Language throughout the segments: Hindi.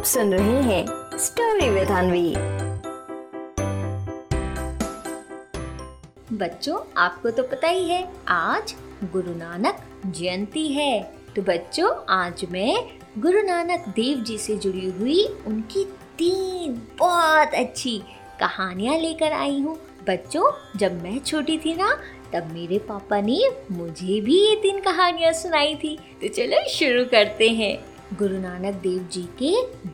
आप सुन रहे हैं स्टोरी विद अनवी। बच्चों, आपको तो पता ही है आज गुरु नानक जयंती है। तो बच्चों, आज मैं गुरु नानक देव जी से जुड़ी हुई उनकी 3 बहुत अच्छी कहानियाँ लेकर आई हूँ। बच्चों, जब मैं छोटी थी ना, तब मेरे पापा ने मुझे भी ये 3 कहानियाँ सुनाई थी। तो चलो शुरू करते हैं। गुरु नानक देव जी के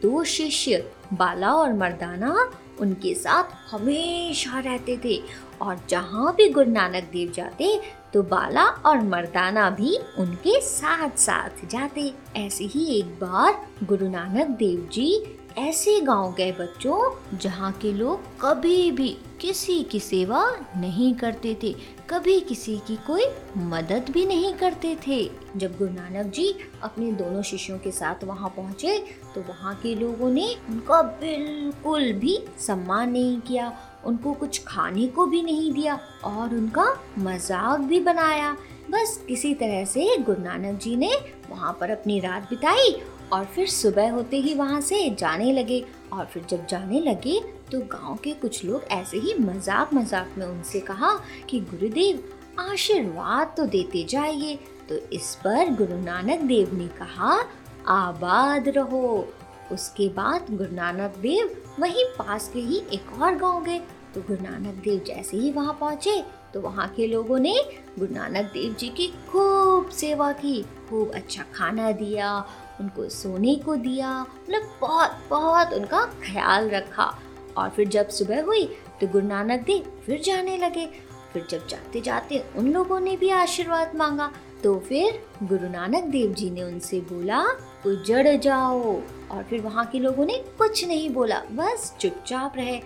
2 शिष्य बाला और मर्दाना उनके साथ हमेशा रहते थे, और जहाँ भी गुरु नानक देव जाते तो बाला और मर्दाना भी उनके साथ साथ जाते। ऐसे ही एक बार गुरु नानक देव जी ऐसे गांव गए बच्चों, जहाँ के लोग कभी भी किसी की सेवा नहीं करते थे, कभी किसी की कोई मदद भी नहीं करते थे। जब गुरु नानक जी अपने दोनों शिष्यों के साथ वहाँ पहुँचे तो वहाँ के लोगों ने उनका बिल्कुल भी सम्मान नहीं किया, उनको कुछ खाने को भी नहीं दिया और उनका मजाक भी बनाया। बस किसी तरह से गुरु नानक जी ने वहाँ पर अपनी रात बिताई और फिर सुबह होते ही वहाँ से जाने लगे। और फिर जब जाने लगे तो गांव के कुछ लोग ऐसे ही मजाक में उनसे कहा कि गुरुदेव, आशीर्वाद तो देते जाइए। तो इस पर गुरु नानक देव ने कहा, आबाद रहो। उसके बाद गुरु नानक देव वहीं पास के ही एक और गांव गए। तो गुरु नानक देव जैसे ही वहाँ पहुँचे तो वहाँ के लोगों ने गुरु नानक देव जी की खूब सेवा की, खूब अच्छा खाना दिया, उनको सोने को दिया, मतलब बहुत उनका ख्याल रखा। और फिर जब सुबह हुई तो गुरु नानक देव फिर जाने लगे। फिर जब जाते जाते उन लोगों ने भी आशीर्वाद मांगा, तो फिर गुरु नानक देव जी ने उनसे बोला, उजड़ जाओ। और फिर वहाँ के लोगों ने कुछ नहीं बोला, बस चुपचाप रहे।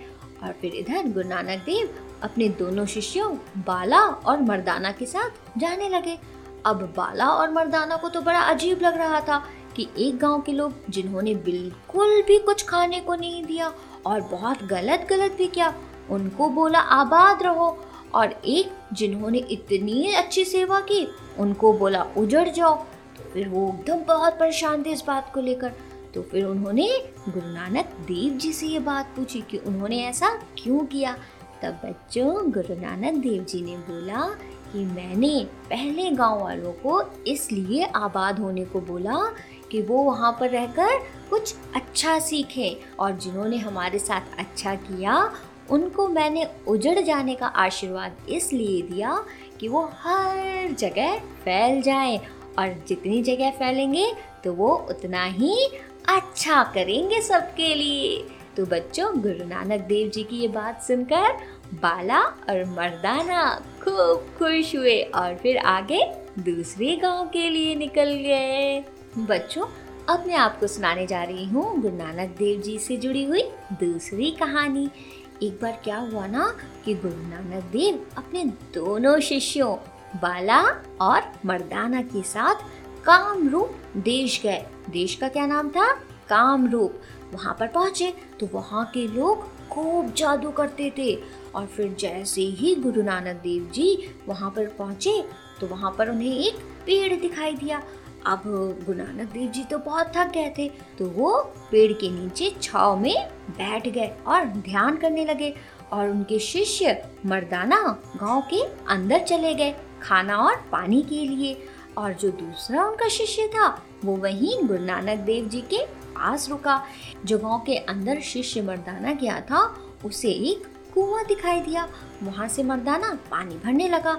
और फिर इधर गुरु नानक देव अपने दोनों शिष्यों बाला और मर्दाना के साथ जाने लगे। अब बाला और मर्दाना को तो बड़ा अजीब लग रहा था कि एक गांव के लोग, जिन्होंने बिल्कुल भी कुछ खाने को नहीं दिया और बहुत गलत भी किया, उनको बोला आबाद रहो, और एक जिन्होंने इतनी अच्छी सेवा की उनको बोला उजड़ जाओ। तो फिर वो एकदम बहुत परेशान थे इस बात को लेकर। तो फिर उन्होंने गुरु नानक देव जी से ये बात पूछी कि उन्होंने ऐसा क्यों किया। तब बच्चों, गुरु नानक देव जी ने बोला कि मैंने पहले गांव वालों को इसलिए आबाद होने को बोला कि वो वहाँ पर रहकर कुछ अच्छा सीखें, और जिन्होंने हमारे साथ अच्छा किया उनको मैंने उजड़ जाने का आशीर्वाद इसलिए दिया कि वो हर जगह फैल जाएं, और जितनी जगह फैलेंगे तो वो उतना ही अच्छा करेंगे सबके लिए। तो बच्चों, गुरु नानक देव जी की ये बात सुनकर बाला और मर्दाना खूब खुश हुए और फिर आगे दूसरे गांव के लिए निकल गए। बच्चों, अब मैं आपको सुनाने जा रही हूँ गुरु नानक देव जी से जुड़ी हुई दूसरी कहानी। एक बार क्या हुआ ना कि गुरु नानक देव अपने दोनों शिष्यों बाला और मर्दाना के साथ कामरूप देश गए। देश का क्या नाम था? कामरूप। वहाँ पर पहुँचे तो वहाँ के लोग खूब जादू करते थे, और फिर जैसे ही गुरु नानक देव जी वहाँ पर पहुँचे तो वहाँ पर उन्हें एक पेड़ दिखाई दिया। अब गुरु नानक देव जी तो बहुत थक गए थे, तो वो पेड़ के नीचे छाँव में बैठ गए और ध्यान करने लगे, और उनके शिष्य मर्दाना गांव के अंदर चले गए खाना और पानी के लिए, और जो दूसरा उनका शिष्य था वो वहीं गुरु नानक देव जी के पास रुका। जो गाँव के अंदर शिष्य मर्दाना गया था, उसे एक कुआं दिखाई दिया। वहाँ से मर्दाना पानी भरने लगा।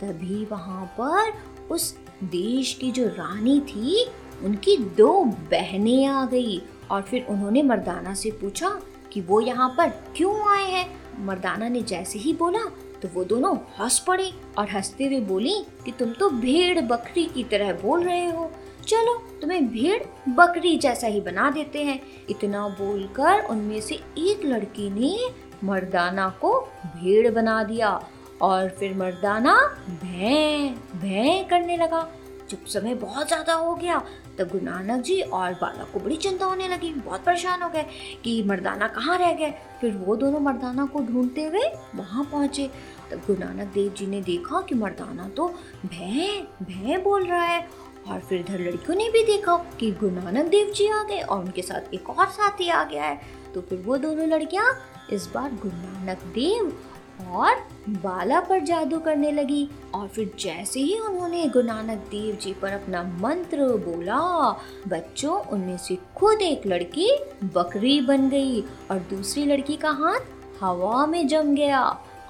तभी वहाँ पर उस देश की जो रानी थी, उनकी 2 बहनें आ गई, और फिर उन्होंने मर्दाना से पूछा कि वो यहाँ पर क्यों आए हैं। मर्दाना ने जैसे ही बोला तो वो दोनों हंस पड़े, और हंसते हुए बोली कि तुम तो भेड़ बकरी की तरह बोल रहे हो, चलो तुम्हें भेड़ बकरी जैसा ही बना देते हैं। इतना बोलकर उनमें से एक लड़की ने मर्दाना को भेड़ बना दिया, और फिर मर्दाना भैं करने लगा। जब समय बहुत ज़्यादा हो गया तब गुरु नानक जी और बाला को बड़ी चिंता होने लगी। बहुत परेशान हो गए कि मर्दाना कहाँ रह गए। फिर वो दोनों मर्दाना को ढूंढते हुए वहाँ पहुँचे। तब गुरु नानक देव जी ने देखा कि मर्दाना तो भैं बोल रहा है, और फिर इधर लड़कियों ने भी देखा कि गुरु नानक देव जी आ गए और उनके साथ एक और साथी आ गया है। तो फिर वो दोनों लड़कियां इस बार गुरु नानक देव और बाला पर जादू करने लगी। और फिर जैसे ही उन्होंने गुरु नानक देव जी पर अपना मंत्र बोला, बच्चों उनमें से खुद एक लड़की बकरी बन गई और दूसरी लड़की का हाथ हवा में जम गया।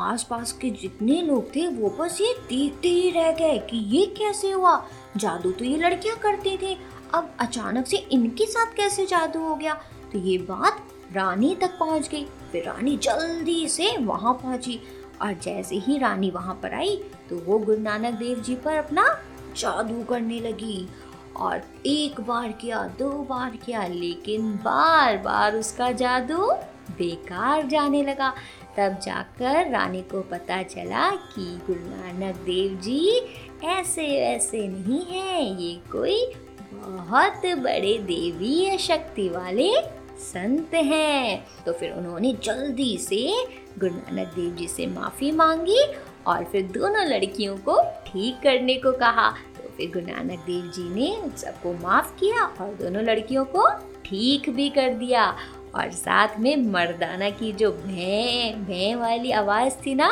आसपास के जितने लोग थे वो बस ये देखते ही रह गए कि ये कैसे हुआ। जादू तो ये लड़कियां करते थे, अब अचानक से इनके साथ कैसे जादू हो गया। तो ये बात रानी तक पहुंच गई। फिर रानी जल्दी से वहां पहुंची और जैसे ही रानी वहां पर आई तो वो गुरु नानक देव जी पर अपना जादू करने लगी। और एक बार किया, दो बार किया, लेकिन बार बार उसका जादू बेकार जाने लगा। तब जाकर रानी को पता चला कि गुरु नानक देव जी ऐसे ऐसे नहीं है, ये कोई बहुत बड़े देवीय शक्ति वाले संत हैं। तो फिर उन्होंने जल्दी से गुरु नानक देव जी से माफ़ी मांगी और फिर दोनों लड़कियों को ठीक करने को कहा। तो फिर गुरु नानक देव जी ने सबको माफ़ किया और दोनों लड़कियों को ठीक भी कर दिया। और साथ में मर्दाना की जो भैं वाली आवाज़ थी ना,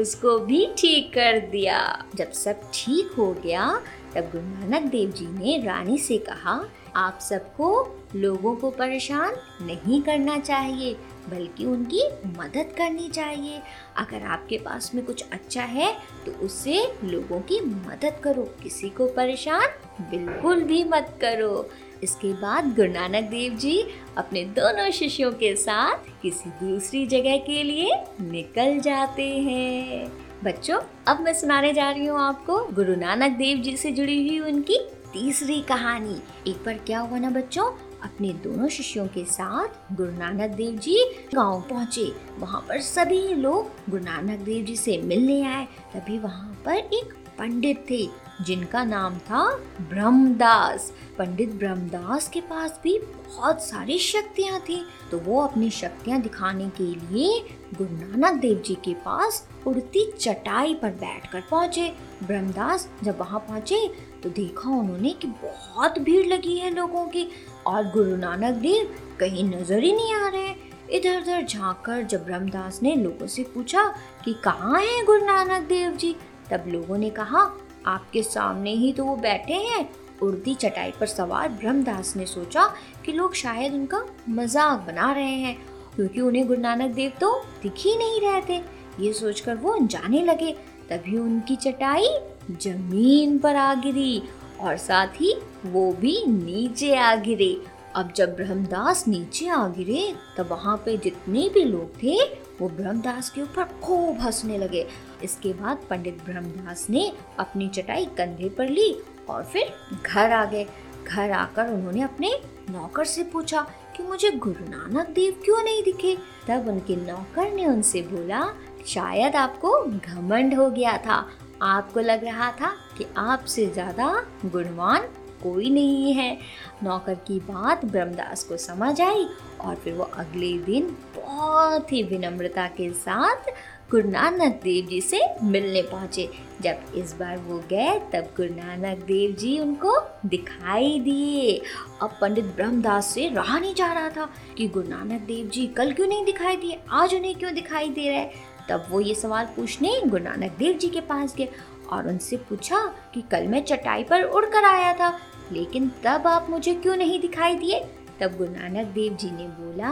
उसको भी ठीक कर दिया। जब सब ठीक हो गया तब गुरु नानक देव जी ने रानी से कहा, आप सबको लोगों को परेशान नहीं करना चाहिए बल्कि उनकी मदद करनी चाहिए। अगर आपके पास में कुछ अच्छा है तो उससे लोगों की मदद करो, किसी को परेशान बिल्कुल भी मत करो। इसके बाद गुरु नानक देव जी अपने दोनों शिष्यों के साथ किसी दूसरी जगह के लिए निकल जाते हैं। बच्चों, अब मैं सुनाने जा रही हूँ आपको गुरु नानक देव जी से जुड़ी हुई उनकी तीसरी कहानी। एक बार क्या हुआ ना बच्चों, अपने दोनों शिष्यों के साथ गुरु नानक देव जी गांव पहुंचे। वहां पर सभी लोग गुरु नानक देव जी से मिलने आए। तभी वहां पर एक पंडित थे जिनका नाम था ब्रह्मदास। पंडित ब्रह्मदास के पास भी बहुत सारी शक्तियां थी। तो वो अपनी शक्तियां दिखाने के लिए गुरु नानक देव जी के पास उड़ती चटाई पर बैठकर पहुंचे। ब्रह्मदास जब वहां पहुंचे तो देखा उन्होंने कि बहुत भीड़ लगी है लोगों की और गुरु नानक देव कहीं नजर ही नहीं आ रहे हैं। इधर उधर झाँक कर जब ब्रह्मदास ने लोगों से पूछा कि कहाँ हैं गुरु नानक देव जी, तब लोगों ने कहा, आपके सामने ही तो वो बैठे हैं। उड़ती चटाई पर सवार ब्रह्मदास ने सोचा कि लोग शायद उनका मजाक बना रहे हैं क्योंकि उन्हें गुरु नानक देव तो दिख ही नहीं रहे थे। ये सोचकर वो जाने लगे। तभी उनकी चटाई जमीन पर आ गिरी और साथ ही वो भी नीचे आ गिरे। अब जब ब्रह्मदास नीचे आ गिरे तब वहाँ पे जितने भी लोग थे वो ब्रह्मदास के ऊपर खूब हंसने लगे। इसके बाद पंडित ब्रह्मदास ने अपनी चटाई कंधे पर ली और फिर घर आ गए। घर आकर उन्होंने अपने नौकर से पूछा कि मुझे गुरु नानक देव क्यों नहीं दिखे। तब उनके नौकर ने उनसे बोला, शायद आपको घमंड हो गया था, आपको लग रहा था कि आपसे ज़्यादा गुणवान कोई नहीं है। नौकर की बात ब्रह्मदास को समझ आई और फिर वो अगले दिन बहुत ही विनम्रता के साथ गुरु नानक देव जी से मिलने पहुँचे। जब इस बार वो गए तब गुरु नानक देव जी उनको दिखाई दिए। अब पंडित ब्रह्मदास से रहा नहीं जा रहा था कि गुरु नानक देव जी कल क्यों नहीं दिखाई दिए, आज उन्हें क्यों दिखाई दे रहे। तब वो ये सवाल पूछने गुरु नानक देव जी के पास गए और उनसे पूछा कि कल मैं चटाई पर उड़ कर आया था, लेकिन तब आप मुझे क्यों नहीं दिखाई दिए। तब गुरु नानक देव जी ने बोला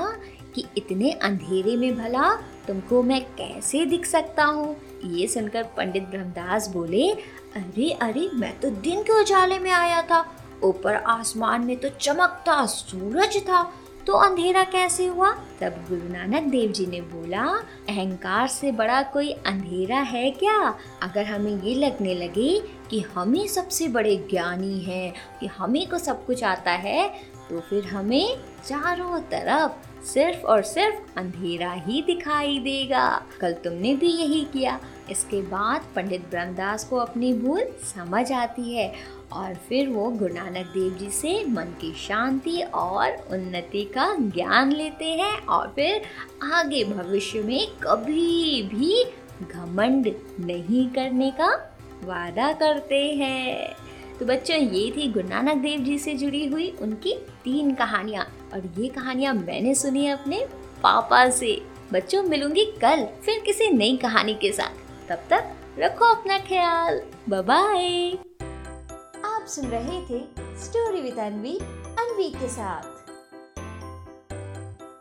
कि इतने अंधेरे में भला तुमको मैं कैसे दिख सकता हूँ। ये सुनकर पंडित ब्रह्मदास बोले, अरे मैं तो दिन के उजाले में आया था, ऊपर आसमान में तो चमकता सूरज था, तो अंधेरा कैसे हुआ। तब गुरु नानक देव जी ने बोला, अहंकार से बड़ा कोई अंधेरा है क्या। अगर हमें ये लगने लगे कि हम ही सबसे बड़े ज्ञानी हैं, कि हमें को सब कुछ आता है, तो फिर हमें चारों तरफ सिर्फ और सिर्फ अंधेरा ही दिखाई देगा। कल तुमने भी यही किया। इसके बाद पंडित ब्रह्मदास को अपनी भूल समझ आती है और फिर वो गुरु नानक देव जी से मन की शांति और उन्नति का ज्ञान लेते हैं और फिर आगे भविष्य में कभी भी घमंड नहीं करने का वादा करते हैं। तो बच्चों, ये थी गुरु नानक देव जी से जुड़ी हुई उनकी 3 कहानियाँ, और ये कहानियाँ मैंने सुनी है अपने पापा से। बच्चों, मिलूंगी कल फिर किसी नई कहानी के साथ। तब तक रखो अपना ख्याल। Bye bye. आप सुन रहे थे स्टोरी विद अनवी, अनवी के साथ।